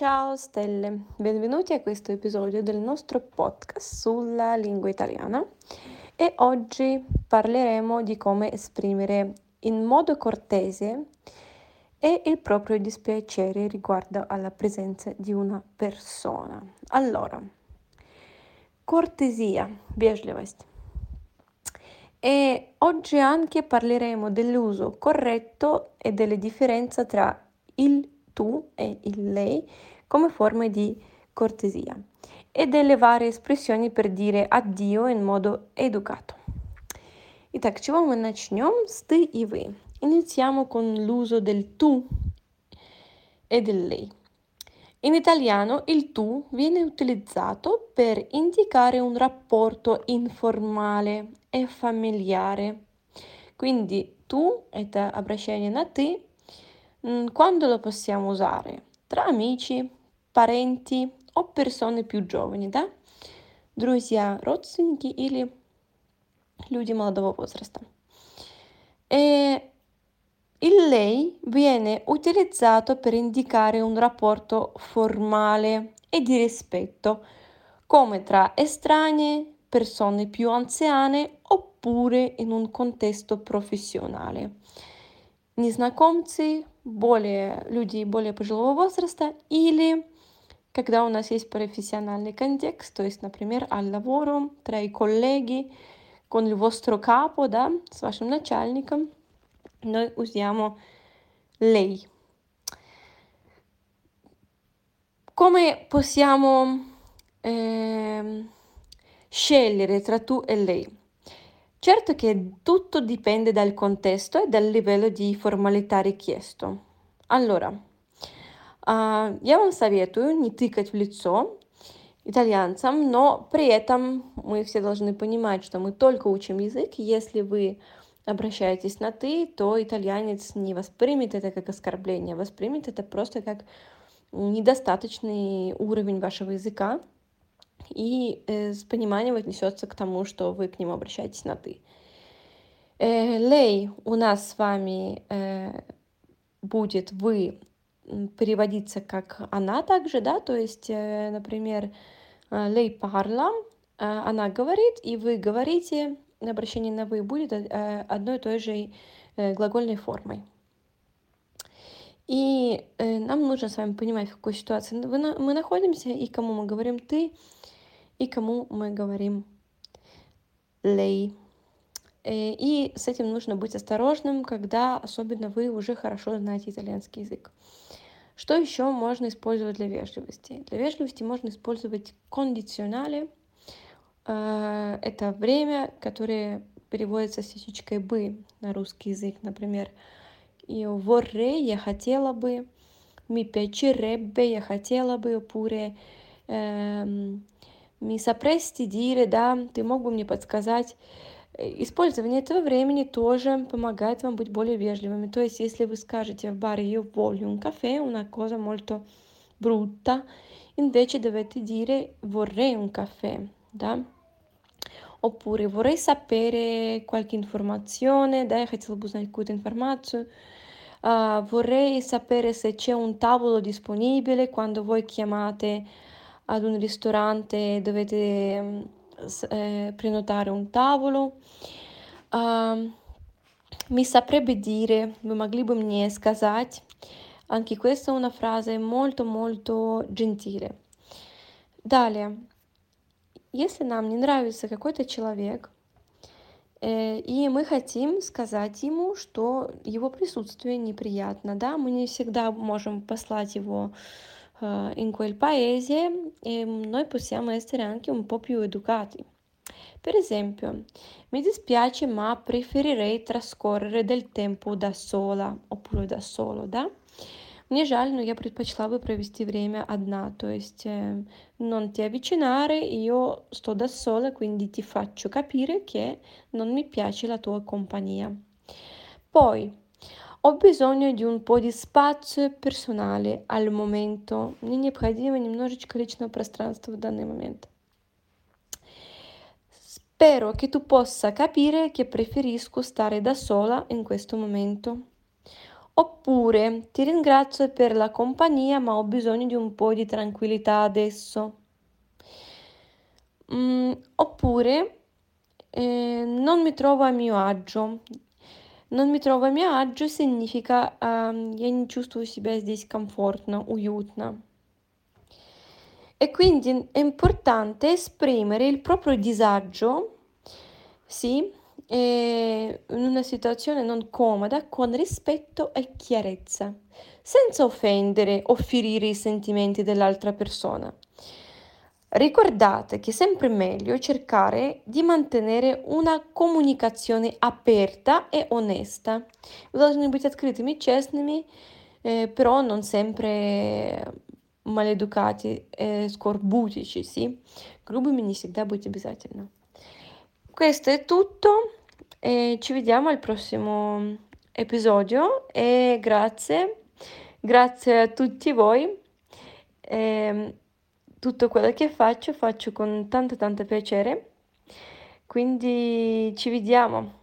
Ciao stelle, benvenuti a questo episodio del nostro podcast sulla lingua italiana e oggi parleremo di come esprimere in modo cortese e il proprio dispiacere riguardo alla presenza di una persona. Allora, cortesia, вежливость. E oggi anche parleremo dell'uso corretto e delle differenze tra il tu e il lei come forme di cortesia e delle varie espressioni per dire addio in modo educato. Итак, чего мы начнем с ты и вы? Iniziamo con l'uso del tu e del lei. In italiano il tu viene utilizzato per indicare un rapporto informale e familiare. Quindi tu, это обращение на ты, quando lo possiamo usare? Tra amici, parenti o persone più giovani, да? Друзья, родственники или люди молодого возраста. E il lei viene utilizzato per indicare un rapporto formale e di rispetto, come tra estranei, persone più anziane oppure in un contesto professionale. Незнакомцы, людей более пожилого возраста, или когда у нас есть профессиональный контекст, то есть, например, al lavoro, tra i colleghi, con il vostro capo, да, с вашим начальником, noi usiamo lei. Come possiamo scegliere tra tu e lei? Certo che tutto dipende dal contesto e dal livello di formalità richiesto. Allora, я вам советую не тыкать в лицо итальянцам, но при этом мы все должны понимать, что мы только учим язык. Если вы обращаетесь на «ты», то итальянец не воспримет это как оскорбление, воспримет это просто как недостаточный уровень вашего языка. И с пониманием отнесется к тому, что вы к ним обращаетесь на «ты». Лей у нас с вами будет «вы» переводиться как «она» также, да, то есть, например, «лей парла», «она говорит», и «вы говорите», обращение на «вы» будет одной и той же глагольной формой. И нам нужно с вами понимать, в какой ситуации мы находимся, и кому мы говорим «ты», и кому мы говорим «лей». И с этим нужно быть осторожным, когда особенно вы уже хорошо знаете итальянский язык. Что еще можно использовать для вежливости? Для вежливости можно использовать кондиционали. Это время, которое переводится с частичкой «бы» на русский язык, например. И «ворре» я хотела бы, «ми пячереббе» я хотела бы, «пуре», «ми сапрести дире», да, ты мог бы мне подсказать. Использование этого времени тоже помогает вам быть более вежливыми. То есть, если вы скажете в баре «io voglio un caffè», «una cosa molto brutta», invece dovete dire «vorrei un caffè», да. Oppure vorrei sapere qualche informazione, да, я хотела бы узнать какую-то информацию. Vorrei sapere se c'è un tavolo disponibile quando voi chiamate ad un ristorante, dovete prenotare un tavolo. Mi saprebbe dire, вы могли бы мне сказать. Anche questa è una frase molto molto gentile. Далее. Если нам не нравится какой-то человек, и мы хотим сказать ему, что его присутствие неприятно, да, мы не всегда можем послать его in quel paese, e noi possiamo essere anche un po' più educati. Per esempio, mi dispiace ma preferirei trascorrere del tempo da sola, oppure da solo, да. Мне жаль, но я предпочла бы провести время одна, то есть non ti avvicinare, io sto da sola, quindi ti faccio capire che non mi piace la tua compagnia. Poi, ho bisogno di un po' di spazio personale al momento, мне необходимо немножечко личного пространства в данный момент. Spero che tu possa capire che preferisco stare da sola in questo momento. Oppure ti ringrazio per la compagnia, ma ho bisogno di un po' di tranquillità adesso. Oppure non mi trovo a mio agio. Non mi trovo a mio agio significa я не чувствую себя здесь комфортно, уютно. E quindi è importante esprimere il proprio disagio, sì, in una situazione non comoda con rispetto e chiarezza, senza offendere o ferire i sentimenti dell'altra persona. Ricordate che è sempre meglio cercare di mantenere una comunicazione aperta e onesta. Вы должны быть открытыми, честными, però non sempre maleducati, scorbutici, sì. Грубыми не всегда быть обязательно. Questo è tutto, ci vediamo al prossimo episodio e grazie a tutti voi. Tutto quello che faccio con tanto piacere, quindi ci vediamo.